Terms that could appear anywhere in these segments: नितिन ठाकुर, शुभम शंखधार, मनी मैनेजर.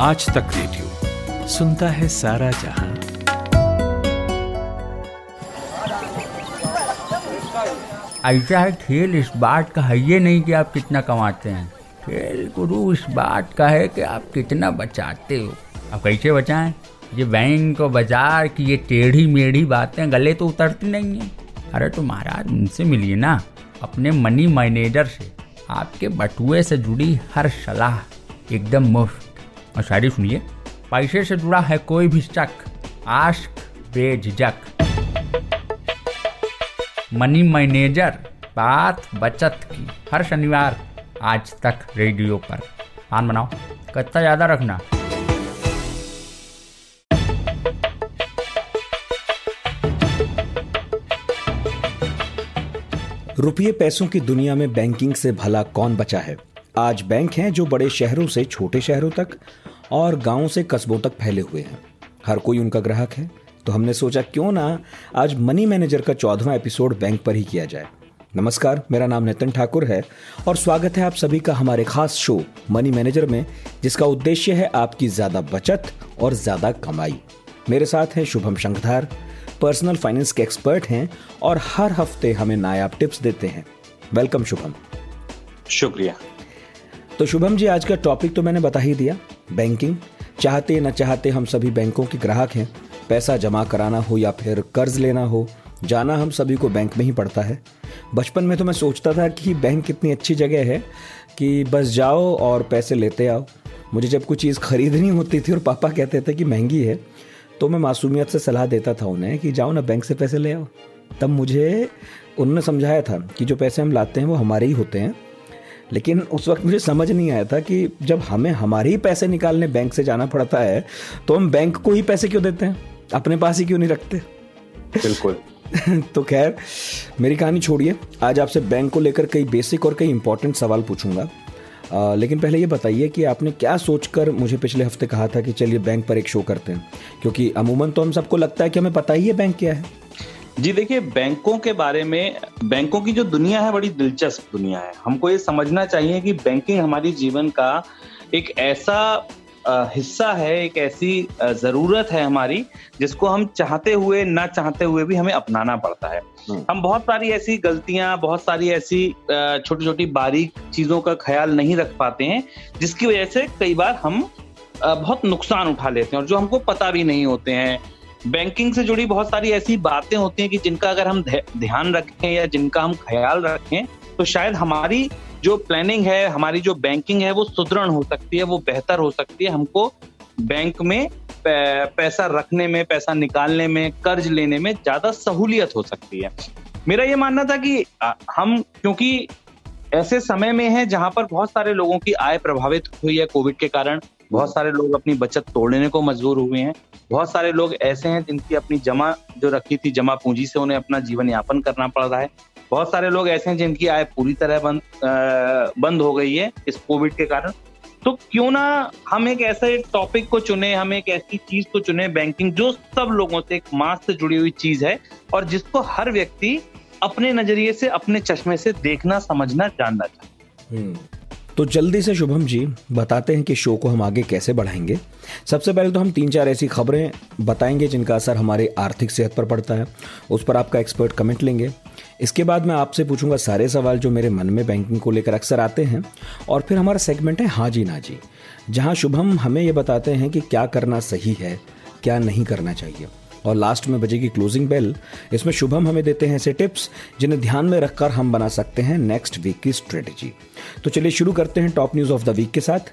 आज तक रेडियो सुनता है सारा जहां। ऐसा है खेल इस बात का है ये नहीं कि आप कितना कमाते हैं, खेल गुरु इस बात का है कि आप कितना बचाते हो। आप कैसे बचाएं? ये बैंक और बाजार की ये टेढ़ी मेढ़ी बातें गले तो उतरती नहीं है। अरे तो महाराज उनसे मिलिए ना, अपने मनी मैनेजर से, आपके बटुए से जुड़ी हर सलाह एकदम मुफ्त। और शायरी सुनिए, पैसे से जुड़ा है कोई भी शक, आश्क बेझिझक। मनी मैनेजर, बात बचत की, हर शनिवार आज तक रेडियो पर। आन बनाओ, कच्चा ज़्यादा रखना। रुपये पैसों की दुनिया में बैंकिंग से भला कौन बचा है। आज बैंक हैं जो बड़े शहरों से छोटे शहरों तक और गांवों से कस्बों तक फैले हुए हैं। हर कोई उनका ग्राहक है। तो हमने सोचा क्यों ना आज मनी मैनेजर का 14वां एपिसोड बैंक पर ही किया जाए। नमस्कार, मेरा नाम नितिन ठाकुर है और स्वागत है आप सभी का हमारे खास शो मनी मैनेजर में, जिसका उद्देश्य है आपकी ज़्यादा बचत और ज़्यादा कमाई। मेरे साथ हैं शुभम शंखधार, पर्सनल फाइनेंस के एक्सपर्ट हैं और हर हफ्ते हमें नायाब टिप्स देते हैं। वेलकम शुभम। शुक्रिया। तो शुभम जी, आज का टॉपिक तो मैंने बता ही दिया, बैंकिंग। चाहते न चाहते हम सभी बैंकों के ग्राहक हैं। पैसा जमा कराना हो या फिर कर्ज लेना हो, जाना हम सभी को बैंक में ही पड़ता है। बचपन में तो मैं सोचता था कि बैंक कितनी अच्छी जगह है कि बस जाओ और पैसे लेते आओ। मुझे जब कुछ चीज़ खरीदनी होती थी और पापा कहते थे कि महंगी है, तो मैं मासूमियत से सलाह देता था उन्हें कि जाओ ना बैंक से पैसे ले आओ। तब मुझे उन्होंने समझाया था कि जो पैसे हम लाते हैं वो हमारे ही होते हैं, लेकिन उस वक्त मुझे समझ नहीं आया था कि जब हमें हमारे ही पैसे निकालने बैंक से जाना पड़ता है तो हम बैंक को ही पैसे क्यों देते हैं, अपने पास ही क्यों नहीं रखते। बिल्कुल। तो खैर, मेरी कहानी छोड़िए, आज आपसे बैंक को लेकर कई बेसिक और कई इंपॉर्टेंट सवाल पूछूंगा। लेकिन पहले ये बताइए कि आपने क्या सोचकर मुझे पिछले हफ्ते कहा था कि चलिए बैंक पर एक शो करते हैं, क्योंकि अमूमन तो हम सबको लगता है कि हमें पता ही है बैंक क्या है। जी देखिए, बैंकों के बारे में, बैंकों की जो दुनिया है बड़ी दिलचस्प दुनिया है। हमको ये समझना चाहिए कि बैंकिंग हमारी जीवन का एक ऐसा हिस्सा है, एक ऐसी जरूरत है हमारी जिसको हम चाहते हुए ना चाहते हुए भी हमें अपनाना पड़ता है। हम बहुत सारी ऐसी गलतियां, बहुत सारी ऐसी छोटी छोटी बारीक चीजों का ख्याल नहीं रख पाते हैं, जिसकी वजह से कई बार हम बहुत नुकसान उठा लेते हैं और जो हमको पता भी नहीं होते हैं। बैंकिंग से जुड़ी बहुत सारी ऐसी बातें होती हैं कि जिनका अगर हम ध्यान रखें या जिनका हम ख्याल रखें तो शायद हमारी जो प्लानिंग है, हमारी जो बैंकिंग है वो सुदृढ़ हो सकती है, वो बेहतर हो सकती है। हमको बैंक में पैसा रखने में, पैसा निकालने में, कर्ज लेने में ज्यादा सहूलियत हो सकती है। मेरा ये मानना था कि हम क्योंकि ऐसे समय में हैं जहां पर बहुत सारे लोगों की आय प्रभावित हुई है कोविड के कारण, बहुत सारे लोग अपनी बचत तोड़ने को मजबूर हुए हैं, बहुत सारे लोग ऐसे हैं जिनकी अपनी जमा जो रखी थी जमा पूंजी से उन्हें अपना जीवन यापन करना पड़ रहा है, बहुत सारे लोग ऐसे हैं जिनकी आय पूरी तरह बंद हो गई है इस कोविड के कारण। तो क्यों ना हम एक ऐसे टॉपिक को चुने, हम एक ऐसी चीज को चुने, बैंकिंग, जो सब लोगों से, एक मास से जुड़ी हुई चीज है और जिसको हर व्यक्ति अपने नजरिए से, अपने चश्मे से देखना, समझना, जानना चाहिए। तो जल्दी से शुभम जी बताते हैं कि शो को हम आगे कैसे बढ़ाएंगे। सबसे पहले तो हम 3-4 ऐसी खबरें बताएंगे जिनका असर हमारे आर्थिक सेहत पर पड़ता है, उस पर आपका एक्सपर्ट कमेंट लेंगे। इसके बाद मैं आपसे पूछूंगा सारे सवाल जो मेरे मन में बैंकिंग को लेकर अक्सर आते हैं, और फिर हमारा सेगमेंट है हाँ जी ना जी, जहां शुभम हमें ये बताते हैं कि क्या करना सही है, क्या नहीं करना चाहिए। और लास्ट में बजेगी क्लोजिंग बेल, इसमें शुभम हमें देते हैं ऐसे टिप्स जिन्हें ध्यान में रखकर हम बना सकते हैं नेक्स्ट वीक की स्ट्रेटजी। तो चलिए शुरू करते हैं top news of the week के साथ।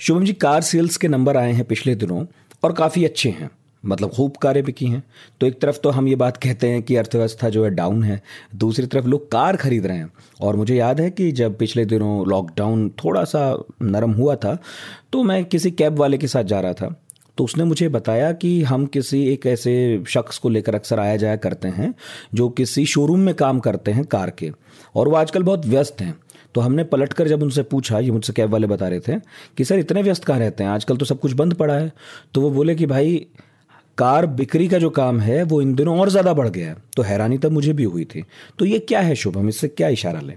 शुभम जी, कार सेल्स के नंबर आए हैं पिछले दिनों और काफ़ी अच्छे हैं, मतलब खूब कारें बिकी हैं। तो एक तरफ तो हम ये बात कहते हैं कि अर्थव्यवस्था जो है डाउन है, दूसरी तरफ लोग कार खरीद रहे हैं। और मुझे याद है कि जब पिछले दिनों लॉकडाउन थोड़ा सा नरम हुआ था तो मैं किसी कैब वाले के साथ जा रहा था, तो उसने मुझे बताया कि हम किसी एक ऐसे शख्स को लेकर अक्सर आया जाया करते हैं जो किसी शोरूम में काम करते हैं कार के, और वो आजकल बहुत व्यस्त हैं। तो हमने पलट कर जब उनसे पूछा, ये मुझसे कैब वाले बता रहे थे कि सर इतने व्यस्त कहाँ रहते हैं, आजकल तो सब कुछ बंद पड़ा है। तो वो बोले कि भाई कार बिक्री का जो काम है वो इन दिनों और ज़्यादा बढ़ गया है। तो हैरानी तब मुझे भी हुई थी। तो ये क्या है शुभम, इससे क्या इशारा लें?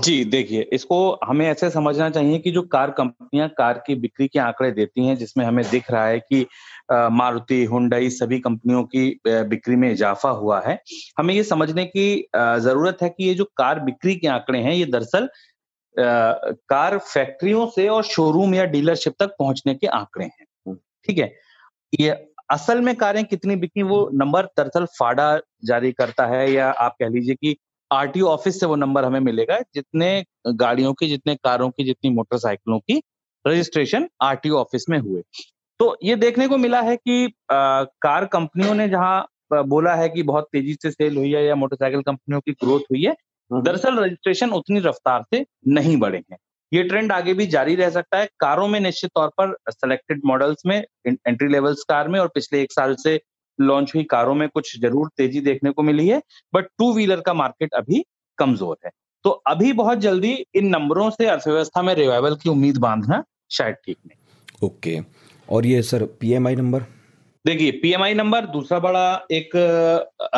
जी देखिए, इसको हमें ऐसे समझना चाहिए कि जो कार कंपनियां कार की बिक्री के आंकड़े देती हैं, जिसमें हमें दिख रहा है कि मारुति, हुंडई सभी कंपनियों की बिक्री में इजाफा हुआ है, हमें ये समझने की जरूरत है कि ये जो कार बिक्री के आंकड़े हैं ये दरअसल कार फैक्ट्रियों से और शोरूम या डीलरशिप तक पहुंचने के आंकड़े हैं। ठीक है, ये असल में कारें कितनी बिकी वो नंबर दरअसल फाड़ा जारी करता है, या आप कह लीजिए कि आरटीओ ऑफिस से वो नंबर हमें मिलेगा जितने गाड़ियों की, जितने कारों की, जितनी मोटरसाइकिलों की रजिस्ट्रेशन आरटीओ ऑफिस में हुए। तो ये देखने को मिला है कि कार कंपनियों ने जहां बोला है कि बहुत तेजी से सेल हुई है या मोटरसाइकिल कंपनियों की ग्रोथ हुई है, दरअसल रजिस्ट्रेशन उतनी रफ्तार से नहीं बढ़े हैं। ये ट्रेंड आगे भी जारी रह सकता है। कारों में निश्चित तौर पर सिलेक्टेड मॉडल्स में, एंट्री लेवल्स कार में और पिछले एक साल से लॉन्च हुई कारों में कुछ जरूर तेजी देखने को मिली है, बट टू व्हीलर का मार्केट अभी कमजोर है। तो अभी बहुत जल्दी इन नंबरों से अर्थव्यवस्था में रिवाइवल की उम्मीद बांधना शायद ठीक नहीं। ओके, और ये सर पीएमआई नंबर देखिए, पीएमआई नंबर दूसरा बड़ा एक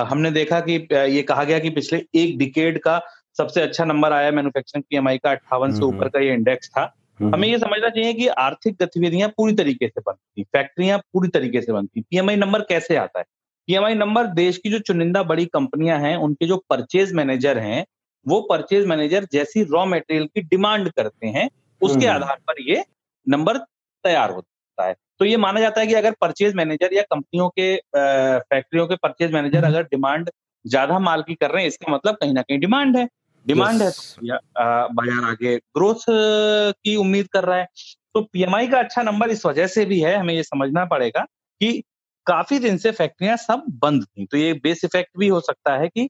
हमने देखा कि ये कहा गया कि पिछले एक डिकेड का सबसे अच्छा नंबर आया मैन्युफैक्चरिंग पीएमआई का, 58 से ऊपर का ये इंडेक्स था। हमें ये समझना चाहिए कि आर्थिक गतिविधियां पूरी तरीके से बंद थी, फैक्ट्रियां पूरी तरीके से बंद थी। पीएमआई नंबर कैसे आता है? पीएमआई नंबर देश की जो चुनिंदा बड़ी कंपनियां हैं उनके जो परचेज मैनेजर हैं, वो परचेज मैनेजर जैसी रॉ मटेरियल की डिमांड करते हैं उसके आधार पर ये नंबर तैयार होता है। तो ये माना जाता है कि अगर परचेज मैनेजर या कंपनियों के फैक्ट्रियों के परचेज मैनेजर अगर डिमांड ज्यादा माल की कर रहे हैं, इसका मतलब कहीं ना कहीं डिमांड है, डिमांड है तो बाजार आगे ग्रोथ की उम्मीद कर रहा है। तो पीएमआई का अच्छा नंबर इस वजह से भी है, हमें ये समझना पड़ेगा कि काफी दिन से फैक्ट्रियां सब बंद थी, तो ये बेस इफेक्ट भी हो सकता है कि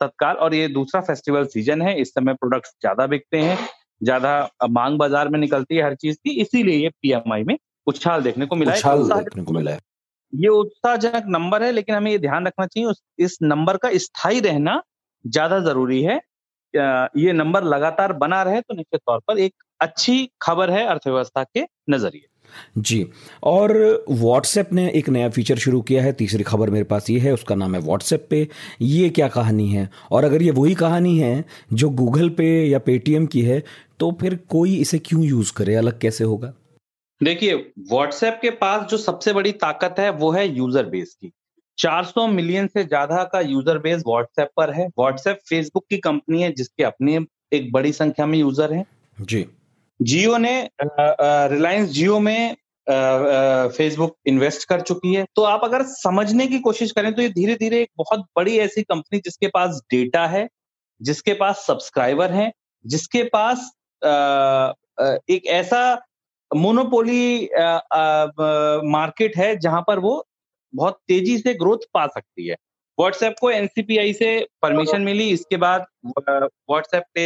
तत्काल, और ये दूसरा फेस्टिवल सीजन है, इस समय प्रोडक्ट्स ज्यादा बिकते हैं, ज्यादा मांग बाजार में निकलती है हर चीज की, इसीलिए ये पीएमआई में उछाल देखने को मिला है। ये उत्साहजनक नंबर है, लेकिन हमें ये ध्यान रखना चाहिए इस नंबर का स्थायी रहना ज्यादा जरूरी है। ये नंबर लगातार बना रहे तो निश्चित तौर पर एक अच्छी खबर है अर्थव्यवस्था के नजरिए। जी, और व्हाट्सएप ने एक नया फीचर शुरू किया है, तीसरी खबर मेरे पास ये है, उसका नाम है व्हाट्सएप पे। ये क्या कहानी है? और अगर ये वही कहानी है जो गूगल पे या पेटीएम की है तो फिर कोई इसे क्यों यूज करे, अलग कैसे होगा? देखिए, व्हाट्सएप के पास जो सबसे बड़ी ताकत है वो है यूजर बेस की। 400 मिलियन से ज्यादा का यूजर बेस व्हाट्सएप पर है। व्हाट्सएप फेसबुक की कंपनी है जिसके अपने एक बड़ी संख्या में यूजर हैं। जी, जियो ने, रिलायंस जियो में फेसबुक इन्वेस्ट कर चुकी है। तो आप अगर समझने की कोशिश करें तो ये धीरे धीरे एक बहुत बड़ी ऐसी कंपनी जिसके पास डेटा है, जिसके पास सब्सक्राइबर हैं, जिसके पास एक ऐसा मोनोपोली मार्केट है जहां पर वो बहुत तेजी से ग्रोथ पा सकती है। व्हाट्सएप को एनसीपीआई से परमिशन मिली, इसके बाद व्हाट्सएप पे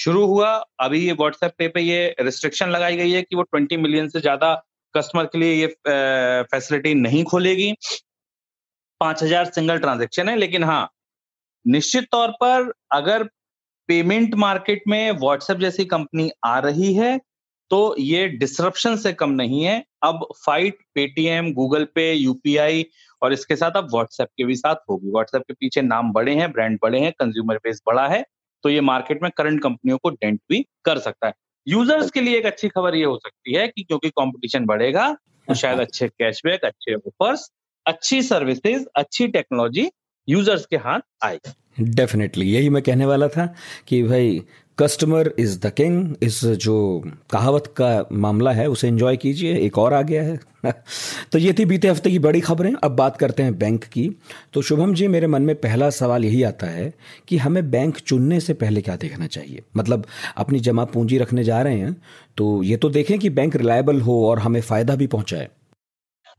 शुरू हुआ। अभी ये व्हाट्सएप पे ये रिस्ट्रिक्शन लगाई गई है कि वो 20 मिलियन से ज्यादा कस्टमर के लिए ये फैसिलिटी नहीं खोलेगी। 5000 सिंगल ट्रांजैक्शन है, लेकिन हाँ, निश्चित तौर पर अगर पेमेंट मार्केट में व्हाट्सएप जैसी कंपनी आ रही है तो ये डिसरप्शन से कम नहीं है। अब fight Paytm, Google Pay, UPI और इसके साथ अब व्हाट्सएप के भी साथ होगी। व्हाट्सएप के पीछे नाम बड़े हैं, ब्रांड बड़े हैं, कंज्यूमर बेस बड़ा है, तो ये मार्केट में करंट कंपनियों को डेंट भी कर सकता है। यूजर्स के लिए एक अच्छी खबर ये हो सकती है कि क्योंकि कंपटीशन बढ़ेगा तो शायद अच्छे कैशबैक, अच्छे ऑफर्स, अच्छी सर्विसेज, अच्छी टेक्नोलॉजी यूजर्स के हाथ आएगा। डेफिनेटली, यही मैं कहने वाला था कि भाई कस्टमर इज द किंग, इस जो कहावत का मामला है उसे एंजॉय कीजिए। एक और आ गया है। तो ये थी बीते हफ्ते की बड़ी खबरें। अब बात करते हैं बैंक की। तो शुभम जी, मेरे मन में पहला सवाल यही आता है कि हमें बैंक चुनने से पहले क्या देखना चाहिए? मतलब अपनी जमा पूंजी रखने जा रहे हैं तो ये तो देखें कि बैंक रिलायबल हो और हमें फायदा भी पहुंचाए।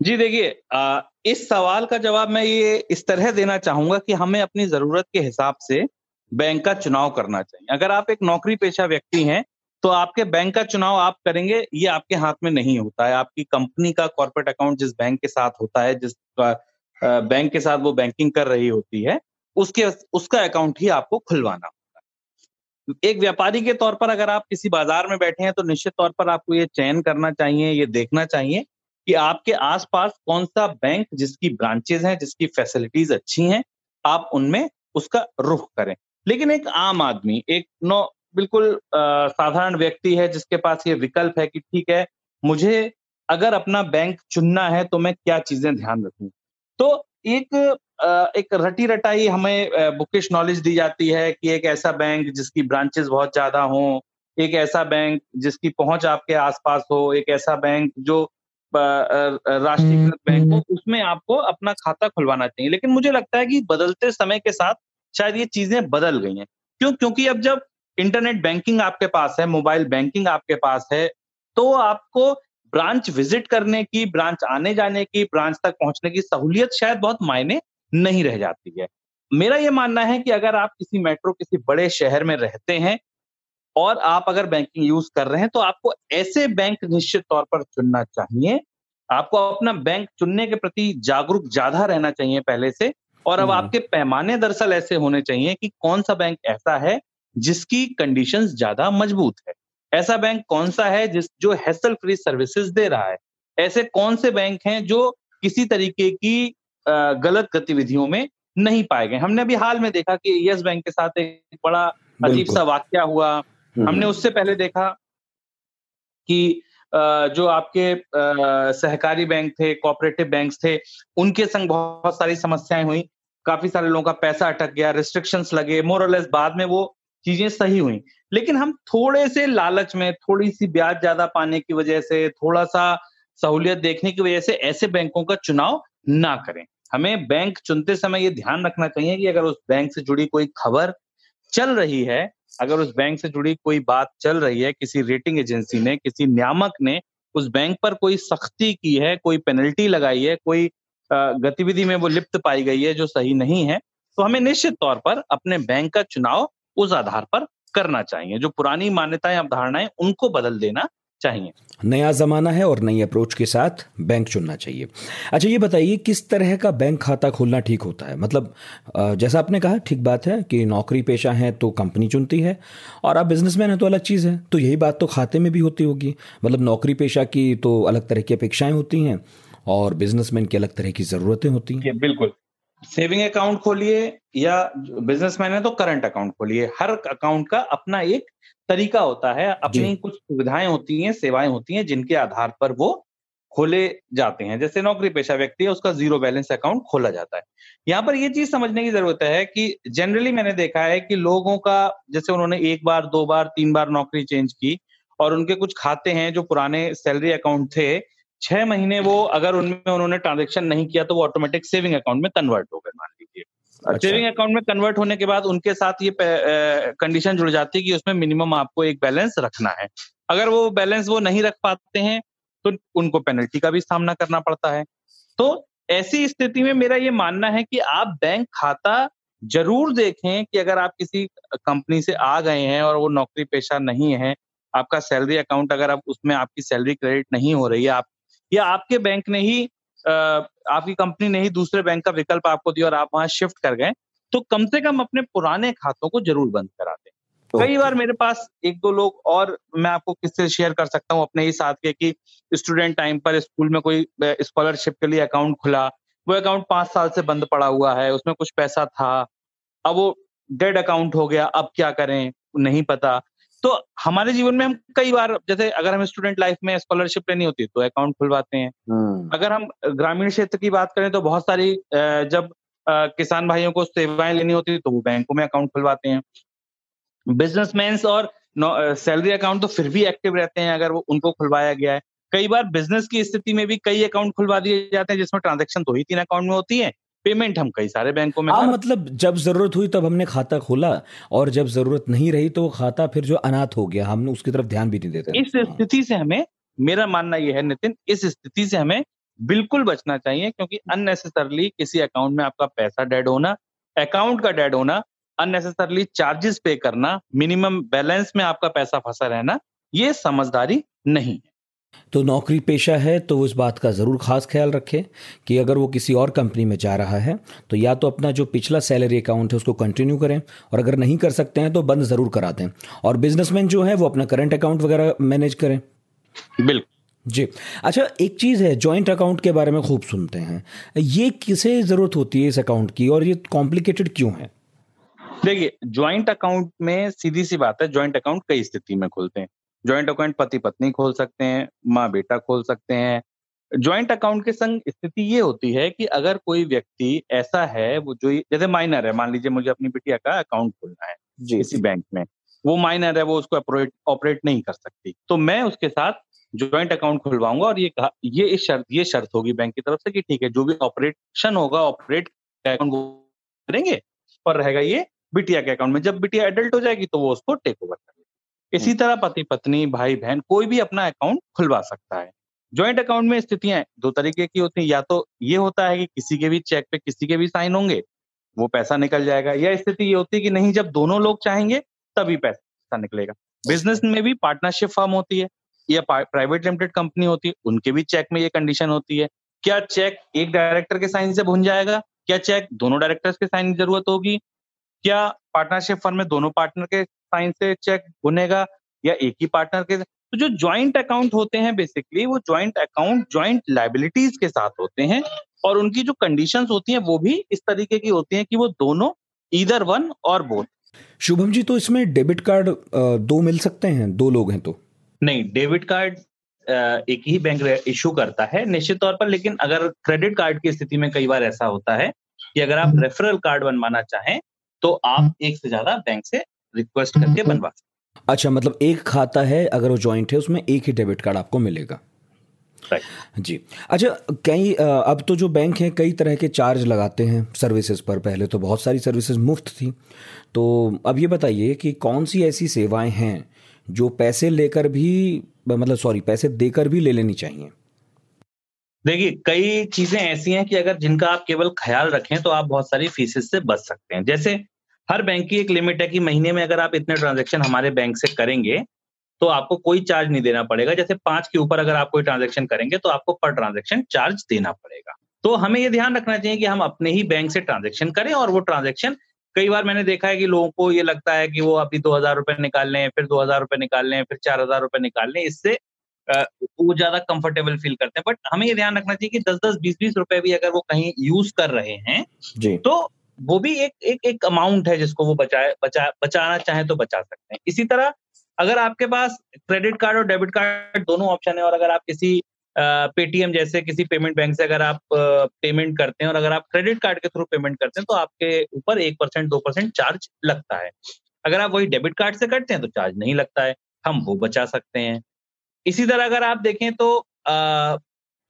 जी देखिए, इस सवाल का जवाब मैं ये इस तरह देना चाहूंगा कि हमें अपनी जरूरत के हिसाब से बैंक का चुनाव करना चाहिए। अगर आप एक नौकरी पेशा व्यक्ति हैं तो आपके बैंक का चुनाव आप करेंगे, ये आपके हाथ में नहीं होता है। आपकी कंपनी का कॉर्पोरेट अकाउंट जिस बैंक के साथ होता है, जिस बैंक के साथ वो बैंकिंग कर रही होती है, उसका अकाउंट ही आपको खुलवाना होता है। एक व्यापारी के तौर पर अगर आप किसी बाजार में बैठे हैं तो निश्चित तौर पर आपको ये चयन करना चाहिए, ये देखना चाहिए कि आपके आसपास कौन सा बैंक जिसकी ब्रांचेज हैं, जिसकी फैसिलिटीज अच्छी हैं, आप उनमें उसका रुख करें। लेकिन एक आम आदमी, एक बिल्कुल साधारण व्यक्ति है जिसके पास ये विकल्प है कि ठीक है, मुझे अगर अपना बैंक चुनना है तो मैं क्या चीजें ध्यान रखूं। तो एक रटी रटाई हमें बुकिश नॉलेज दी जाती है कि एक ऐसा बैंक जिसकी ब्रांचेस बहुत ज्यादा हों, एक ऐसा बैंक जिसकी पहुंच आपके आसपास हो, एक ऐसा बैंक जो राष्ट्रीयकृत बैंक हो, उसमें आपको अपना खाता खुलवाना चाहिए। लेकिन मुझे लगता है कि बदलते समय के साथ शायद ये चीजें बदल गई हैं। क्योंकि अब जब इंटरनेट बैंकिंग आपके पास है, मोबाइल बैंकिंग आपके पास है, तो आपको ब्रांच विजिट करने की, ब्रांच आने जाने की, ब्रांच तक पहुंचने की सहूलियत शायद बहुत मायने नहीं रह जाती है। मेरा ये मानना है कि अगर आप किसी मेट्रो, किसी बड़े शहर में रहते हैं और आप अगर बैंकिंग यूज कर रहे हैं, तो आपको ऐसे बैंक निश्चित तौर पर चुनना चाहिए। आपको अपना बैंक चुनने के प्रति जागरूक ज्यादा रहना चाहिए पहले से। और अब आपके पैमाने दरअसल ऐसे होने चाहिए कि कौन सा बैंक ऐसा है जिसकी कंडीशंस ज्यादा मजबूत है, ऐसा बैंक कौन सा है जो हैसल फ्री सर्विसेज दे रहा है, ऐसे कौन से बैंक हैं जो किसी तरीके की गलत गतिविधियों में नहीं पाए गए। हमने अभी हाल में देखा कि यस बैंक के साथ एक बड़ा अजीब सा वाकया हुआ। हमने उससे पहले देखा कि जो आपके सहकारी बैंक थे, कोऑपरेटिव बैंक्स थे, उनके संग बहुत सारी समस्याएं हुई, काफी सारे लोगों का पैसा अटक गया, रिस्ट्रिक्शंस लगे, मोरलेस बाद में वो चीजें सही हुई। लेकिन हम थोड़े से लालच में, थोड़ी सी ब्याज ज्यादा पाने की वजह से, थोड़ा सा सहूलियत देखने की वजह से ऐसे बैंकों का चुनाव ना करें। हमें बैंक चुनते समय ये ध्यान रखना चाहिए कि अगर उस बैंक से जुड़ी कोई खबर चल रही है, अगर उस बैंक से जुड़ी कोई बात चल रही है, किसी रेटिंग एजेंसी ने, किसी नियामक ने उस बैंक पर कोई सख्ती की है, कोई पेनल्टी लगाई है, कोई गतिविधि में वो लिप्त पाई गई है जो सही नहीं है, तो हमें निश्चित तौर पर अपने बैंक का चुनाव उस आधार पर करना चाहिए। जो पुरानी मान्यताएं, अवधारणाएं, उनको बदल देना चाहिए। नया जमाना है और नई अप्रोच के साथ बैंक चुनना चाहिए। अच्छा, ये बताइए किस तरह का बैंक खाता खोलना ठीक होता है? मतलब जैसा आपने कहा, ठीक बात है कि नौकरी पेशा है तो कंपनी चुनती है और आप बिजनेसमैन है तो अलग चीज़ है। तो यही बात तो खाते में भी होती होगी। मतलब नौकरी पेशा की तो अलग तरह की अपेक्षाएं होती हैं और बिजनेसमैन की अलग तरह की ज़रूरतें होती हैं। बिल्कुल, सेविंग अकाउंट खोलिए या बिजनेसमैन है तो करंट अकाउंट खोलिए, हर अकाउंट का अपना एक तरीका होता है, अपनी कुछ सुविधाएं होती हैं, सेवाएं होती हैं जिनके आधार पर वो खोले जाते हैं। जैसे नौकरी पेशा व्यक्ति है, उसका जीरो बैलेंस अकाउंट खोला जाता है। यहाँ पर ये चीज समझने की जरूरत है कि जनरली मैंने देखा है कि लोगों का, जैसे उन्होंने 1 बार 2 बार 3 बार नौकरी चेंज की और उनके कुछ खाते हैं जो पुराने सैलरी अकाउंट थे, 6 महीने वो अगर उनमें उन्होंने ट्रांजेक्शन नहीं किया तो वो ऑटोमेटिक सेविंग अकाउंट में कन्वर्ट हो गए, मान लीजिए। सेविंग अकाउंट में कन्वर्ट होने के बाद उनके साथ ये कंडीशन जुड़ जाती है कि उसमें मिनिमम आपको एक बैलेंस रखना है। अगर वो बैलेंस वो नहीं रख पाते हैं तो उनको पेनल्टी का भी सामना करना पड़ता है। तो ऐसी स्थिति में मेरा ये मानना है कि आप बैंक खाता जरूर देखें कि अगर आप किसी कंपनी से आ गए हैं और वो नौकरी पेशा नहीं है, आपका सैलरी अकाउंट, अगर आप उसमें आपकी सैलरी क्रेडिट नहीं हो रही है, आप या आपके बैंक ने ही, आपकी कंपनी ने ही दूसरे बैंक का विकल्प आपको दिया और आप वहां शिफ्ट कर गए, तो कम से कम अपने पुराने खातों को जरूर बंद करा दें। कई बार मेरे पास 1-2 लोग, और मैं आपको किससे शेयर कर सकता हूं, अपने ही साथ के, कि स्टूडेंट टाइम पर स्कूल में कोई स्कॉलरशिप के लिए अकाउंट खुला, वो अकाउंट 5 साल से बंद पड़ा हुआ है, उसमें कुछ पैसा था, अब वो डेड अकाउंट हो गया, अब क्या करें नहीं पता। तो हमारे जीवन में हम कई बार, जैसे अगर हम स्टूडेंट लाइफ में स्कॉलरशिप लेनी होती है तो अकाउंट खुलवाते हैं। अगर हम ग्रामीण क्षेत्र की बात करें तो बहुत सारी जब किसान भाइयों को सेवाएं लेनी होती है तो वो बैंकों में अकाउंट खुलवाते हैं। बिजनेसमैन और सैलरी अकाउंट तो फिर भी एक्टिव रहते हैं अगर वो उनको खुलवाया गया है। कई बार बिजनेस की स्थिति में भी कई अकाउंट खुलवा दिए जाते हैं जिसमें ट्रांजेक्शन 2-3 अकाउंट में होती है, पेमेंट हम कई सारे बैंकों में। मतलब जब जरूरत हुई तब हमने खाता खोला और जब जरूरत नहीं रही तो खाता फिर जो अनाथ हो गया, हमने उसकी तरफ ध्यान भी नहीं देते। इस स्थिति से हमें, मेरा मानना यह है नितिन, इस स्थिति से हमें बिल्कुल बचना चाहिए, क्योंकि अननेसेसरली किसी अकाउंट में आपका पैसा डेड होना, अकाउंट का डेड होना, अननेसेसरली चार्जेस पे करना, मिनिमम बैलेंस में आपका पैसा फंसा रहना, ये समझदारी नहीं है। तो नौकरी पेशा है तो इस बात का ज़रूर खास ख्याल रखें कि अगर वो किसी और कंपनी में जा रहा है तो या तो अपना जो पिछला सैलरी अकाउंट है उसको कंटिन्यू करें, और अगर नहीं कर सकते हैं तो बंद ज़रूर करा दें। और बिजनेसमैन जो है वो अपना करंट अकाउंट वगैरह मैनेज करें। बिल्कुल जी। अच्छा, एक चीज़ है, जॉइंट अकाउंट के बारे में खूब सुनते हैं, ये किसे ज़रूरत होती है इस अकाउंट की और ये कॉम्प्लिकेटेड क्यों है? देखिए ज्वाइंट अकाउंट में सीधी सी बात है, ज्वाइंट अकाउंट कई स्थिति में खोलते हैं। ज्वाइंट अकाउंट पति पत्नी खोल सकते हैं, माँ बेटा खोल सकते हैं। ज्वाइंट अकाउंट के संग स्थिति ये होती है कि अगर कोई व्यक्ति ऐसा है वो जो जैसे माइनर है, मान लीजिए मुझे अपनी बिटिया का अकाउंट खोलना है किसी बैंक में, वो माइनर है, वो उसको ऑपरेट नहीं कर सकती, तो मैं उसके साथ ज्वाइंट अकाउंट खुलवाऊंगा और ये शर्त होगी बैंक की तरफ से कि ठीक है जो भी ऑपरेशन होगा ऑपरेट अकाउंट करेंगे पर रहेगा ये बिटिया के अकाउंट में। जब बिटिया एडल्ट हो जाएगी तो वो उसको टेक ओवर करेगी। इसी तरह पति पत्नी भाई बहन कोई भी अपना अकाउंट खुलवा सकता है। ज्वाइंट अकाउंट में स्थितियां दो तरीके की होती हैं, या तो ये होता है कि किसी के भी चेक पे किसी के भी साइन होंगे वो पैसा निकल जाएगा, या स्थिति ये होती है कि नहीं जब दोनों लोग चाहेंगे तभी पैसा निकलेगा। बिजनेस में भी पार्टनरशिप फर्म होती है या प्राइवेट लिमिटेड कंपनी होती है, उनके भी चेक में ये कंडीशन होती है। क्या चेक एक डायरेक्टर के साइन से भुन जाएगा, क्या चेक दोनों डायरेक्टर्स के साइन की जरूरत होगी, क्या पार्टनरशिप फर्म में दोनों पार्टनर के साइन से चेक भुनेगा या एक ही पार्टनर के। तो जो ज्वाइंट अकाउंट होते हैं बेसिकली वो ज्वाइंट अकाउंट ज्वाइंट लायबिलिटीज के साथ होते हैं और उनकी जो कंडीशंस होती हैं वो भी इस तरीके की होती हैं कि वो दोनों ईदर वन और बोथ। शुभम जी, तो इसमें डेबिट कार्ड दो मिल सकते हैं, दो लोग हैं तो नहीं? डेबिट कार्ड एक ही बैंक इश्यू करता है निश्चित तौर पर, लेकिन अगर क्रेडिट कार्ड की स्थिति में कई बार ऐसा होता है कि अगर आप रेफरल कार्ड बनवाना चाहें तो आप एक से ज्यादा बैंक से रिक्वेस्ट करके बनवा सकते हैं। अच्छा, मतलब एक खाता है अगर वो जॉइंट है उसमें एक ही डेबिट कार्ड आपको मिलेगा, राइट जी। अच्छा, कई अब तो जो बैंक हैं कई तरह के चार्ज लगाते हैं सर्विसेज पर, पहले तो बहुत सारी सर्विसेज मुफ्त थी, तो अब ये बताइए कि कौन सी ऐसी सेवाएं हैं जो पैसे देकर भी ले लेनी चाहिए? देखिए, कई चीजें ऐसी हैं कि अगर जिनका आप केवल ख्याल रखें तो आप बहुत सारी फीसेस से बच सकते हैं। जैसे हर बैंक की एक लिमिट है कि महीने में अगर आप इतने ट्रांजैक्शन हमारे बैंक से करेंगे तो आपको कोई चार्ज नहीं देना पड़ेगा। जैसे 5 के ऊपर अगर आप कोई ट्रांजैक्शन करेंगे तो आपको पर ट्रांजैक्शन चार्ज देना पड़ेगा। तो हमें ये ध्यान रखना चाहिए कि हम अपने ही बैंक से ट्रांजैक्शन करें और वो ट्रांजैक्शन, कई बार मैंने देखा है कि लोगों को ये लगता है कि वो अभी 2,000 रुपये निकाल लें, फिर 2,000 रुपये निकाल लें, फिर 4,000 रुपये निकाल लें, इससे वो ज्यादा कंफर्टेबल फील करते हैं। बट हमें ये ध्यान रखना चाहिए कि 10-10, 20-20 रुपए भी अगर वो कहीं यूज कर रहे हैं तो वो भी एक अमाउंट है जिसको वो बचाना चाहे तो बचा सकते हैं। इसी तरह अगर आपके पास क्रेडिट कार्ड और डेबिट कार्ड दोनों ऑप्शन है और अगर आप किसी पेटीएम जैसे किसी पेमेंट बैंक से अगर आप पेमेंट करते हैं और अगर आप क्रेडिट कार्ड के थ्रू पेमेंट करते हैं तो आपके ऊपर 1%, 2% चार्ज लगता है। अगर आप वही डेबिट कार्ड से करते हैं तो चार्ज नहीं लगता है, हम वो बचा सकते हैं। इसी तरह अगर आप देखें तो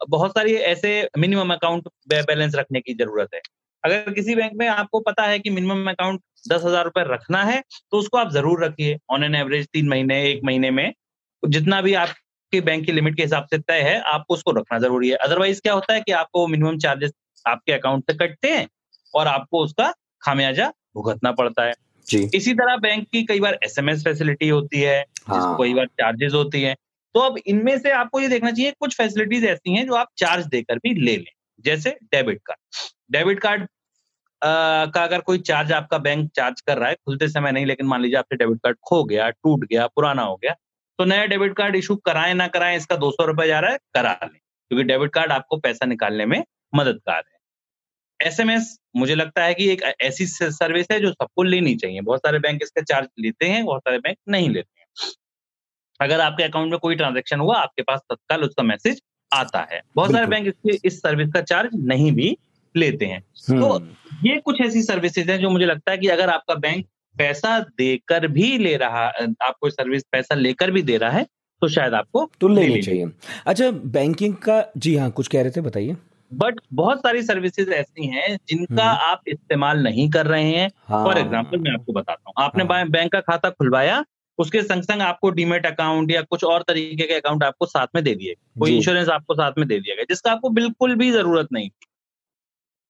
बहुत सारी ऐसे मिनिमम अकाउंट बैलेंस रखने की जरूरत है। अगर किसी बैंक में आपको पता है कि मिनिमम अकाउंट 10,000 रुपए रखना है तो उसको आप जरूर रखिए। ऑन एन एवरेज 3 महीने, 1 महीने में जितना भी आपके बैंक की लिमिट के हिसाब से तय है आपको उसको रखना जरूरी है। अदरवाइज क्या होता है कि आपको मिनिमम चार्जेस आपके अकाउंट से कटते हैं और आपको उसका खामियाजा भुगतना पड़ता है जी। इसी तरह बैंक की कई बार SMS फैसिलिटी होती है, कई बार चार्जेस होती है, तो अब इनमें से आपको ये देखना चाहिए कुछ फैसिलिटीज ऐसी हैं जो आप चार्ज देकर भी ले लें। जैसे डेबिट कार्ड का अगर कोई चार्ज आपका बैंक चार्ज कर रहा है खुलते समय नहीं, लेकिन मान लीजिए आपसे डेबिट कार्ड खो गया, टूट गया, पुराना हो गया, तो नया डेबिट कार्ड इशू कराएं ना कराएं, इसका 200 रुपए जा रहा है, करा लें, क्योंकि डेबिट कार्ड आपको पैसा निकालने में मददगार है। SMS मुझे लगता है कि एक ऐसी सर्विस है जो सबको लेनी चाहिए। बहुत सारे बैंक इसका चार्ज लेते हैं, बहुत सारे बैंक नहीं लेते हैं। अगर आपके अकाउंट में कोई ट्रांजेक्शन हुआ आपके पास तत्काल उसका मैसेज आता है। बहुत सारे बैंक इस सर्विस का चार्ज नहीं भी लेते हैं। तो ये कुछ ऐसी सर्विसेज हैं जो मुझे लगता है कि अगर आपका बैंक पैसा देकर भी ले रहा, आपको सर्विस पैसा लेकर भी दे रहा है तो शायद आपको तो लेनी चाहिए। अच्छा, बैंकिंग का, जी हाँ, कुछ कह रहे थे, बताइए। बट बहुत सारी सर्विसेज ऐसी हैं जिनका आप इस्तेमाल नहीं कर रहे हैं। फॉर एग्जाम्पल मैं आपको बताता हूँ, आपने बैंक का खाता खुलवाया, उसके संग संग आपको डीमेट अकाउंट या कुछ और तरीके के अकाउंट आपको साथ में दे दिए, कोई इंश्योरेंस आपको साथ में दे दिया गया जिसका आपको बिल्कुल भी जरूरत नहीं।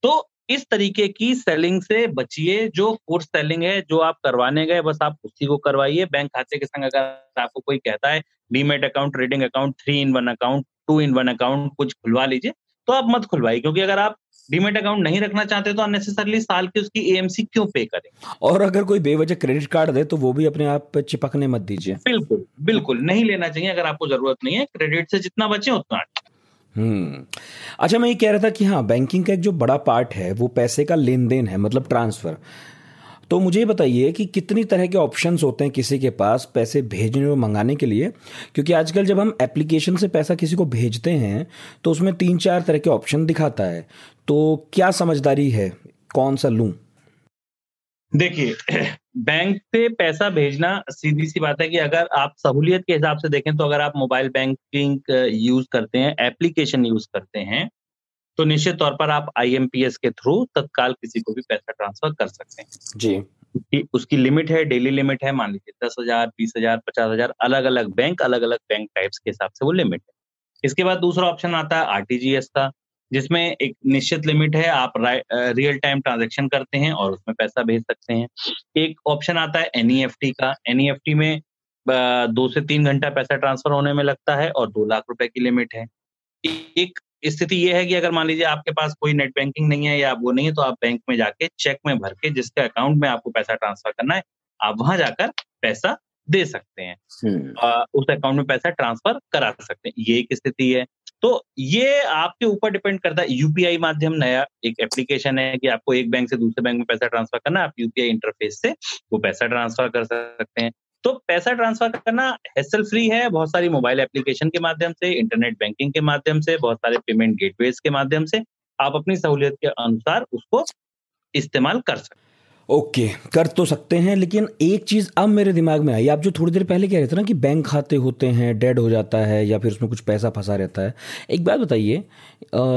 तो इस तरीके की सेलिंग से बचिए। जो फोर्स सेलिंग है जो आप करवाने गए बस आप उसी को करवाइए। बैंक खाते के संग अगर आपको कोई कहता है demat account, trading account, 3-in-1 account, 2-in-1 account कुछ खुलवा लीजिए तो आप मत खुलवाइए, क्योंकि अगर आप डीमेट अकाउंट नहीं रखना चाहते तो अननेसेसरली साल की उसकी AMC क्यों पे करें। और अगर कोई बेवजह क्रेडिट कार्ड दे तो वो भी अपने आप चिपकने मत दीजिए। बिल्कुल बिल्कुल नहीं लेना चाहिए अगर आपको जरूरत नहीं है। क्रेडिट से जितना बचे उतना। अच्छा, मैं ये कह रहा था कि हाँ, बैंकिंग का एक जो बड़ा पार्ट है वो पैसे का लेन देन है, मतलब ट्रांसफर। तो मुझे बताइए कि कितनी तरह के ऑप्शंस होते हैं किसी के पास पैसे भेजने और मंगाने के लिए, क्योंकि आजकल जब हम एप्लीकेशन से पैसा किसी को भेजते हैं तो उसमें 3-4 तरह के ऑप्शन दिखाता है। तो क्या समझदारी है, कौन सा लूं? देखिए, बैंक से पैसा भेजना सीधी सी बात है कि अगर आप सहूलियत के हिसाब से देखें तो अगर आप मोबाइल बैंकिंग यूज करते हैं, एप्लीकेशन यूज करते हैं, तो निश्चित तौर पर आप IMPS के थ्रू तत्काल किसी को भी पैसा ट्रांसफर कर सकते हैं। जी, उसकी लिमिट है, डेली लिमिट है, मान लीजिए 10,000, 20,000, 50,000, अलग अलग बैंक टाइप्स के हिसाब से वो लिमिट है। इसके बाद दूसरा ऑप्शन आता है RTGS का, जिसमें एक निश्चित लिमिट है, आप रियल टाइम ट्रांजेक्शन करते हैं और उसमें पैसा भेज सकते हैं। एक ऑप्शन आता है NEFT का, NEFT में 2 से 3 घंटा पैसा ट्रांसफर होने में लगता है और 2 लाख रुपए की लिमिट है। एक स्थिति यह है कि अगर मान लीजिए आपके पास कोई नेट बैंकिंग नहीं है या आप वो नहीं है, तो आप बैंक में जाके चेक में भर के जिसके अकाउंट में आपको पैसा ट्रांसफर करना है, आप वहां जाकर पैसा दे सकते हैं, उस अकाउंट में पैसा ट्रांसफर करा सकते हैं। ये एक स्थिति है। तो ये आपके ऊपर डिपेंड करता है। UPI माध्यम नया एक एप्लीकेशन है कि आपको एक बैंक से दूसरे बैंक में पैसा ट्रांसफर करना, आप UPI इंटरफेस से वो पैसा ट्रांसफर कर सकते हैं। तो पैसा ट्रांसफर करना हैसल फ्री है। बहुत सारी मोबाइल एप्लीकेशन के माध्यम से, इंटरनेट बैंकिंग के माध्यम से, बहुत सारे पेमेंट गेटवेज के माध्यम से आप अपनी सहूलियत के अनुसार उसको इस्तेमाल कर सकते हैं। ओके, कर तो सकते हैं, लेकिन एक चीज अब मेरे दिमाग में आई, आप जो थोड़ी देर पहले कह रहे थे ना कि बैंक खाते होते हैं, डेड हो जाता है या फिर उसमें कुछ पैसा फंसा रहता है। एक बात बताइए,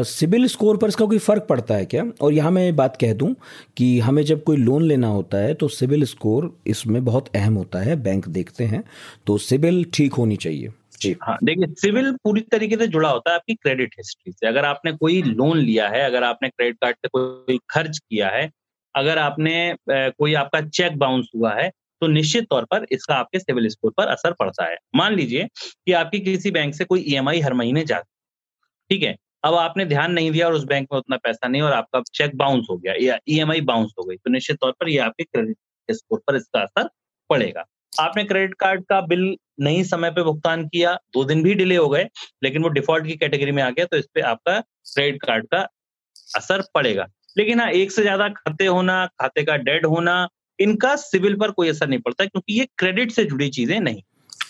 सिबिल स्कोर पर इसका कोई फर्क पड़ता है क्या? और यहाँ मैं बात कह दूं कि हमें जब कोई लोन लेना होता है तो सिबिल स्कोर इसमें बहुत अहम होता है, बैंक देखते हैं, तो सिबिल ठीक होनी चाहिए। जी हाँ, देखिए, सिबिल पूरी तरीके से जुड़ा होता है आपकी क्रेडिट हिस्ट्री से। अगर आपने कोई लोन लिया है, अगर आपने क्रेडिट कार्ड से कोई खर्च किया है, अगर आपने कोई आपका चेक बाउंस हुआ है, तो निश्चित तौर पर इसका आपके सिबिल स्कोर पर असर पड़ता है। मान लीजिए कि आपकी किसी बैंक से कोई EMI हर महीने जाती, ठीक है, अब आपने ध्यान नहीं दिया और उस बैंक में उतना पैसा नहीं और आपका चेक बाउंस हो गया या EMI बाउंस हो गई, तो निश्चित तौर पर ये आपके क्रेडिट स्कोर पर इसका असर पड़ेगा। आपने क्रेडिट कार्ड का बिल नहीं समय पे भुगतान किया, 2 दिन भी डिले हो गए, लेकिन वो डिफॉल्ट की कैटेगरी में आ गया, तो इस पे आपका क्रेडिट कार्ड का असर पड़ेगा। लेकिन हाँ, एक से ज्यादा खाते होना, खाते का डेड होना, इनका सिबिल पर कोई असर नहीं पड़ता, क्योंकि ये क्रेडिट से जुड़ी चीजें नहीं,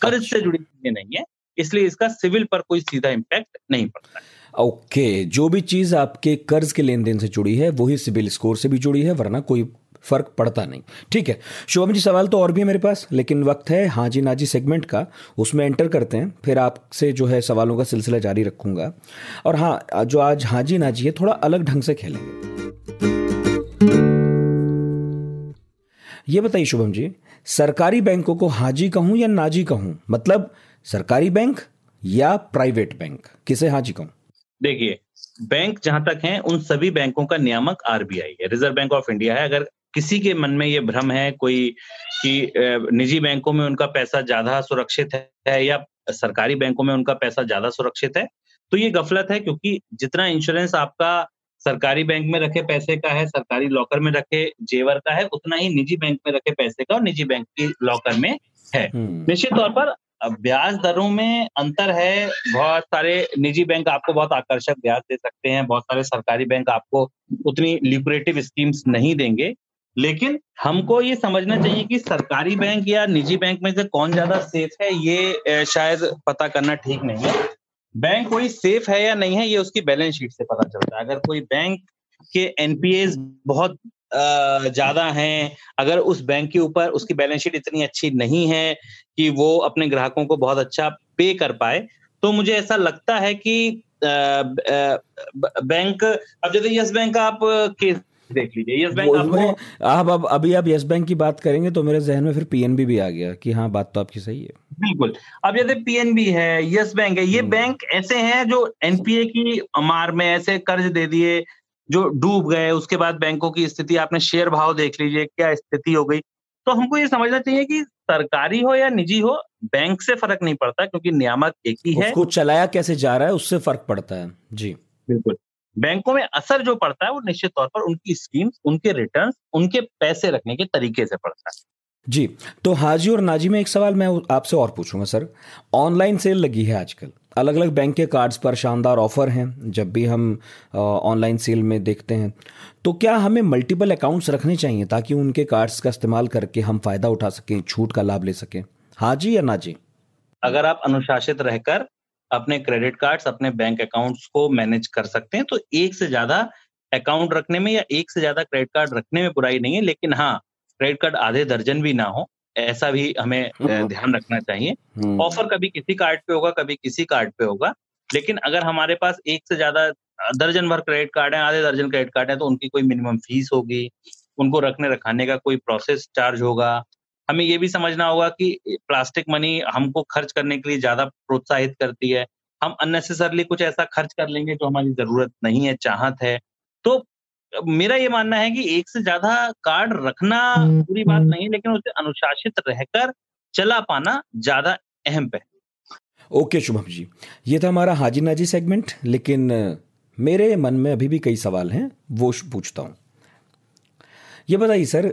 कर्ज से जुड़ी चीजें नहीं है, इसलिए इसका सिबिल पर कोई सीधा इम्पैक्ट नहीं पड़ता। ओके, जो भी चीज आपके कर्ज के लेन देन से जुड़ी है वही सिबिल स्कोर से भी जुड़ी है, वरना कोई फर्क पड़ता नहीं। ठीक है शुभम जी, सवाल तो और भी है मेरे पास, लेकिन वक्त है हाँ जी ना जी सेगमेंट का, उसमें एंटर करते हैं, फिर आपसे जो है सवालों का सिलसिला जारी रखूंगा। और हाँ, जो आज हाँ जी ना जी है थोड़ा अलग ढंग से खेलेंगे। ये बताइए शुभम जी, सरकारी बैंकों को हाजी कहूं या नाजी कहूं, मतलब सरकारी बैंक या प्राइवेट बैंक, किसे हाजी कहूं? देखिए, बैंक जहां तक हैं उन सभी बैंकों का नियामक RBI है, रिजर्व बैंक ऑफ इंडिया है। अगर किसी के मन में ये भ्रम है कोई कि निजी बैंकों में उनका पैसा ज्यादा सुरक्षित है या सरकारी बैंकों में उनका पैसा ज्यादा सुरक्षित है, तो ये गफलत है, क्योंकि जितना इंश्योरेंस आपका सरकारी बैंक में रखे पैसे का है, सरकारी लॉकर में रखे जेवर का है, उतना ही निजी बैंक में रखे पैसे का और निजी बैंक की लॉकर में है। निश्चित तौर पर ब्याज दरों में अंतर है, बहुत सारे निजी बैंक आपको बहुत आकर्षक ब्याज दे सकते हैं, बहुत सारे सरकारी बैंक आपको उतनी ल्यूक्रेटिव स्कीम्स नहीं देंगे, लेकिन हमको ये समझना चाहिए कि सरकारी बैंक या निजी बैंक में से कौन ज्यादा सेफ है, ये शायद पता करना ठीक नहीं है। बैंक कोई सेफ है या नहीं है ये उसकी बैलेंस शीट से पता चलता है। अगर कोई बैंक के NPAs बहुत ज्यादा हैं, अगर उस बैंक के ऊपर उसकी बैलेंस शीट इतनी अच्छी नहीं है कि वो अपने ग्राहकों को बहुत अच्छा पे कर पाए, तो मुझे ऐसा लगता है कि बैंक, अब जैसे यस बैंक का आप केस देख लीजिए, यस बैंक आपको आप अभी आप यस बैंक की बात करेंगे तो मेरे जहन में फिर PNB भी आ गया कि हाँ बात तो आपकी सही है, बिल्कुल। अब जैसे PNB है, यस बैंक है, ये बैंक ऐसे हैं जो NPA की मार में ऐसे कर्ज दे दिए जो डूब गए। उसके बाद बैंकों की स्थिति, आपने शेयर भाव देख लीजिए क्या स्थिति हो गई। तो हमको ये समझना चाहिए कि सरकारी हो या निजी हो, बैंक से फर्क नहीं पड़ता, क्योंकि नियामक एक ही है, उसको चलाया कैसे जा रहा है उससे फर्क पड़ता है। जी बिल्कुल, बैंकों में असर जो पड़ता है वो निश्चित तौर पर उनकी स्कीम्स, उनके रिटर्न्स, उनके पैसे रखने के तरीके से पड़ता है। जी, तो हाजी और नाजी में एक सवाल मैं आपसे और पूछूंगा सर। ऑनलाइन सेल लगी है आजकल, अलग अलग बैंक के कार्ड्स पर शानदार ऑफर हैं। जब भी हम ऑनलाइन सेल में देखते हैं तो क्या हमें मल्टीपल अकाउंट्स रखने चाहिए ताकि उनके कार्ड्स का इस्तेमाल करके हम फ़ायदा उठा सकें, छूट का लाभ ले सकें? हाजी या नाजी? अगर आप अनुशासित रहकर अपने क्रेडिट कार्ड्स, अपने बैंक अकाउंट्स को मैनेज कर सकते हैं तो एक से ज़्यादा अकाउंट रखने में या एक से ज़्यादा क्रेडिट कार्ड रखने में बुराई नहीं है। लेकिन हाँ, क्रेडिट कार्ड आधे दर्जन भी ना हो, ऐसा भी हमें ध्यान रखना चाहिए। ऑफर कभी किसी कार्ड पे होगा, कभी किसी कार्ड पे होगा, लेकिन अगर हमारे पास एक से ज्यादा दर्जन भर क्रेडिट कार्ड है, आधे दर्जन क्रेडिट कार्ड है, तो उनकी कोई मिनिमम फीस होगी, उनको रखने रखाने का कोई प्रोसेस चार्ज होगा। हमें ये भी समझना होगा कि प्लास्टिक मनी हमको खर्च करने के लिए ज्यादा प्रोत्साहित करती है, हम अननेसेसरली कुछ ऐसा खर्च कर लेंगे जो हमारी जरूरत नहीं है, चाहत है। तो मेरा ये मानना है कि एक से ज्यादा कार्ड रखना बुरी बात नहीं, लेकिन उसे अनुशासित रहकर चला पाना ज्यादा अहम है। ओके शुभम जी, ये था हमारा हाजी नाजी सेगमेंट, लेकिन मेरे मन में अभी भी कई सवाल हैं, वो पूछता हूँ। ये बताइए सर,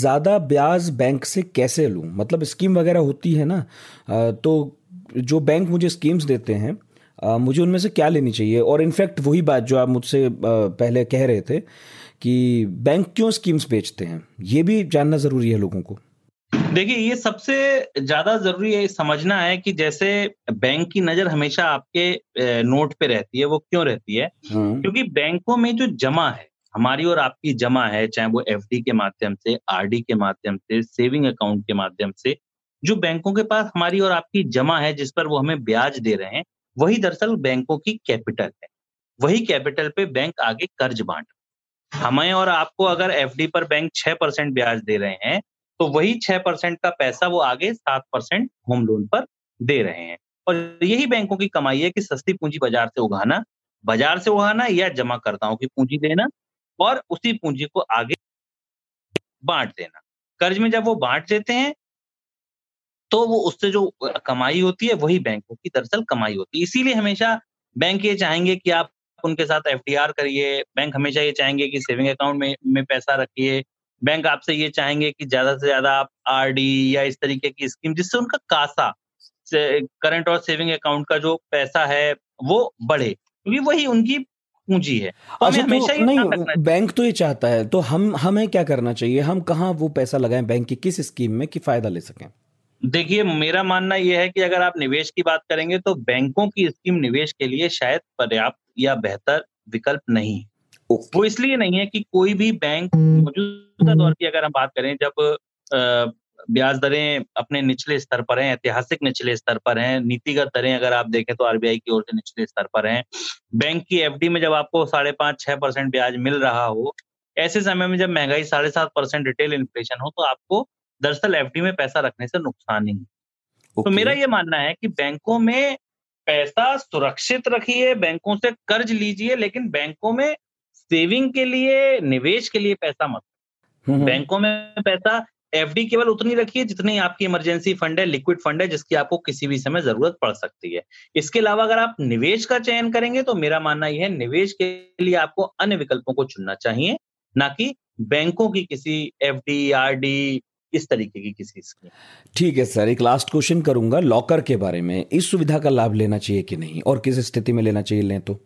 ज्यादा ब्याज बैंक से कैसे लूँ? मतलब स्कीम वगैरह होती है ना, तो जो बैंक मुझे स्कीम्स देते हैं मुझे उनमें से क्या लेनी चाहिए? और इनफैक्ट वही बात जो आप मुझसे पहले कह रहे थे कि बैंक क्यों स्कीम्स बेचते हैं, ये भी जानना जरूरी है लोगों को। देखिए, ये सबसे ज्यादा जरूरी है समझना है कि जैसे बैंक की नजर हमेशा आपके नोट पे रहती है, वो क्यों रहती है? क्योंकि बैंकों में जो जमा है, हमारी और आपकी जमा है, चाहे वो एफडी के माध्यम से, आरडी के माध्यम से, सेविंग अकाउंट के माध्यम से, जो बैंकों के पास हमारी और आपकी जमा है जिस पर वो हमें ब्याज दे रहे हैं, वही दरअसल बैंकों की कैपिटल है। वही कैपिटल पे बैंक आगे कर्ज बांट, हमें और आपको अगर एफडी पर बैंक 6% ब्याज दे रहे हैं तो वही 6% का पैसा वो आगे 7% होम लोन पर दे रहे हैं। और यही बैंकों की कमाई है कि सस्ती पूंजी बाजार से उगाना या जमाकर्ताओं की पूंजी देना और उसी पूंजी को आगे बांट देना। कर्ज में जब वो बांट देते हैं तो वो उससे जो कमाई होती है वही बैंकों की दरअसल कमाई होती है। इसीलिए हमेशा बैंक ये चाहेंगे कि आप उनके साथ एफडीआर करिए, बैंक हमेशा ये चाहेंगे कि सेविंग अकाउंट में पैसा रखिए, बैंक आपसे ये चाहेंगे कि ज्यादा से ज्यादा आप आरडी या इस तरीके की स्कीम जिससे उनका कासा, करंट और सेविंग अकाउंट का जो पैसा है वो बढ़े, क्योंकि वही उनकी पूंजी है। हमेशा बैंक तो ये चाहता है, तो हमें क्या करना चाहिए, हम कहाँ वो पैसा लगाएं बैंक की किस स्कीम में कि फायदा ले सकें? देखिए, मेरा मानना यह है कि अगर आप निवेश की बात करेंगे तो बैंकों की स्कीम निवेश के लिए शायद पर्याप्त या बेहतर विकल्प नहीं है। वो इसलिए नहीं है कि कोई भी बैंक, मौजूदा दौर की अगर हम बात करें, जब ब्याज दरें अपने निचले स्तर पर हैं, ऐतिहासिक निचले स्तर पर हैं, नीतिगत दरें अगर आप देखें तो आरबीआई की ओर से निचले स्तर पर हैं, बैंक की एफडी में जब आपको 5.5-6% ब्याज मिल रहा हो, ऐसे समय में जब महंगाई 7.5%, रिटेल इन्फ्लेशन हो, तो आपको दरअसल एफडी में पैसा रखने से नुकसान नहीं है। तो मेरा ये मानना है कि बैंकों में पैसा सुरक्षित रखिए, बैंकों से कर्ज लीजिए, लेकिन बैंकों में सेविंग के लिए, निवेश के लिए पैसा मत। बैंकों में पैसा एफडी केवल उतनी रखिए जितनी आपकी इमरजेंसी फंड है, लिक्विड फंड है, जिसकी आपको किसी भी समय जरूरत पड़ सकती है। इसके अलावा अगर आप निवेश का चयन करेंगे तो मेरा मानना यह है निवेश के लिए आपको अन्य विकल्पों को चुनना चाहिए, ना कि बैंकों की किसी एफडी, आरडी, इस तरीके की किसी स्कीम। ठीक है सर, एक लास्ट क्वेश्चन करूंगा लॉकर के बारे में। इस सुविधा का लाभ लेना चाहिए कि नहीं, और किस स्थिति में लेना चाहिए? लें तो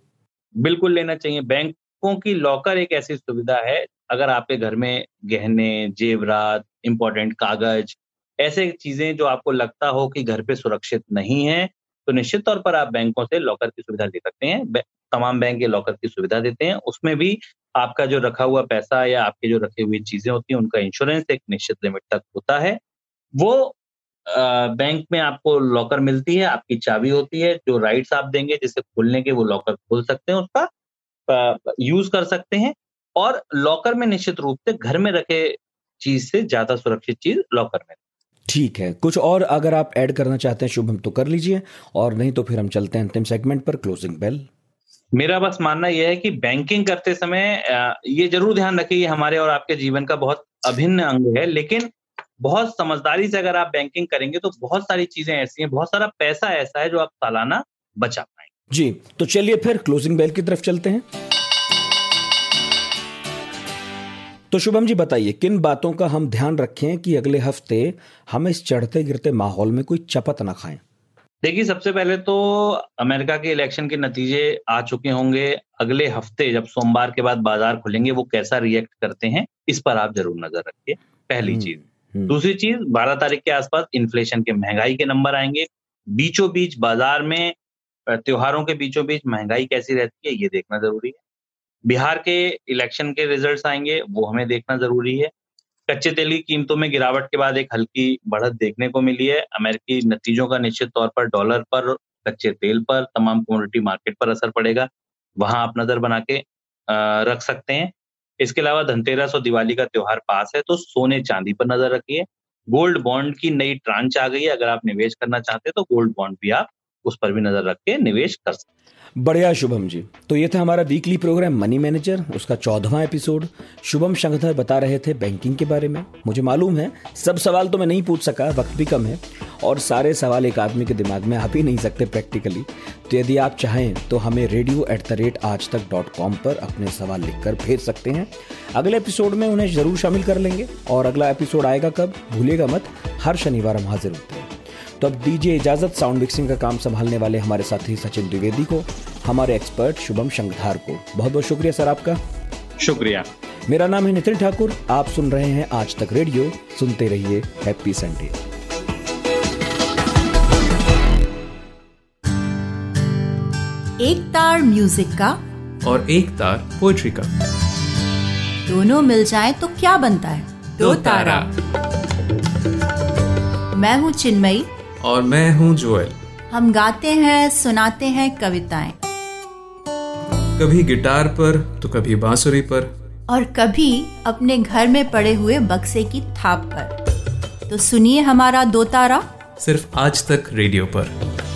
बिल्कुल लेना चाहिए। बैंकों की लॉकर एक ऐसी सुविधा है, अगर आपके घर में गहने, जेवरात, इंपॉर्टेंट कागज, ऐसे चीजें जो आपको लगता हो कि घर पे सुरक्षित नहीं है, तो निश्चित तौर पर आप बैंकों से लॉकर की सुविधा ले सकते हैं। तमाम बैंक ये लॉकर की सुविधा देते हैं। उसमें भी आपका जो रखा हुआ पैसा या आपके जो रखे हुए चीजें होती हैं उनका इंश्योरेंस एक निश्चित लिमिट तक होता है। वो बैंक में आपको लॉकर मिलती है, आपकी चाबी होती है, जो राइट्स आप देंगे जिसे खोलने के, वो लॉकर खोल सकते हैं, उसका यूज कर सकते हैं। और लॉकर में निश्चित रूप से घर में रखे चीज से ज्यादा सुरक्षित चीज लॉकर में। ठीक है, कुछ और अगर आप ऐड करना चाहते हैं शुभम तो कर लीजिए, और नहीं तो फिर हम चलते हैं अंतिम सेगमेंट पर, क्लोजिंग बेल। मेरा बस मानना यह है कि बैंकिंग करते समय ये जरूर ध्यान रखिए, हमारे और आपके जीवन का बहुत अभिन्न अंग है, लेकिन बहुत समझदारी से अगर आप बैंकिंग करेंगे तो बहुत सारी चीजें ऐसी हैं, बहुत सारा पैसा ऐसा है जो आप सालाना बचा पाएंगे। जी, तो चलिए फिर क्लोजिंग बेल की तरफ चलते हैं। तो शुभम जी बताइए, किन बातों का हम ध्यान रखें कि अगले हफ्ते हम इस चढ़ते गिरते माहौल में कोई चपत ना खाएं? देखिए, सबसे पहले तो अमेरिका के इलेक्शन के नतीजे आ चुके होंगे। अगले हफ्ते जब सोमवार के बाद बाजार खुलेंगे, वो कैसा रिएक्ट करते हैं इस पर आप जरूर नजर रखिए, पहली चीज। दूसरी चीज, 12 तारीख के आसपास इन्फ्लेशन के महंगाई के नंबर आएंगे। बीचों बीच बाजार में त्योहारों के बीचों बीच महंगाई कैसी रहती है ये देखना जरूरी है। बिहार के इलेक्शन के रिजल्ट्स आएंगे, वो हमें देखना जरूरी है। कच्चे तेल की कीमतों में गिरावट के बाद एक हल्की बढ़त देखने को मिली है। अमेरिकी नतीजों का निश्चित तौर पर डॉलर पर, कच्चे तेल पर, तमाम कमोडिटी मार्केट पर असर पड़ेगा, वहां आप नजर बना के रख सकते हैं। इसके अलावा धनतेरस और दिवाली का त्योहार पास है, तो सोने चांदी पर नजर रखिए। गोल्ड बॉन्ड की नई ट्रांच आ गई है, अगर आप निवेश करना चाहते हैं तो गोल्ड बॉन्ड भी आप उस पर भी नजर रख के निवेश कर सकते हैं। बढ़िया शुभम जी, तो ये था हमारा वीकली प्रोग्राम मनी मैनेजर, उसका 14वां एपिसोड। शुभम शंखधार बता रहे थे बैंकिंग के बारे में। मुझे मालूम है सब सवाल तो मैं नहीं पूछ सका, वक्त भी कम है और सारे सवाल एक आदमी के दिमाग में आप ही नहीं सकते प्रैक्टिकली। तो यदि आप चाहें तो हमें radio@aajtak.com पर अपने सवाल लिखकर भेज सकते हैं। अगले एपिसोड में उन्हें जरूर शामिल कर लेंगे। और अगला एपिसोड आएगा कब भूलिएगा मत, हर शनिवार हम हाजिर होते हैं। तो अब दीजिए इजाजत साउंड मिक्सिंग का काम संभालने वाले हमारे साथी सचिन द्विवेदी को, हमारे एक्सपर्ट शुभम शंखधार को। बहुत बहुत शुक्रिया सर आपका। शुक्रिया। मेरा नाम है नितिन ठाकुर, आप सुन रहे हैं आज तक रेडियो। सुनते रहिए, हैप्पी संडे। एक तार म्यूजिक का और एक तार पोएट्री का, दोनों मिल जाए तो क्या बनता है? दो तारा। मैं हूँ चिन्मयी। और मैं हूँ जोएल। हम गाते हैं, सुनाते हैं कविताएं, कभी गिटार पर तो कभी बांसुरी पर और कभी अपने घर में पड़े हुए बक्से की थाप पर। तो सुनिए हमारा दो तारा, सिर्फ आज तक रेडियो पर।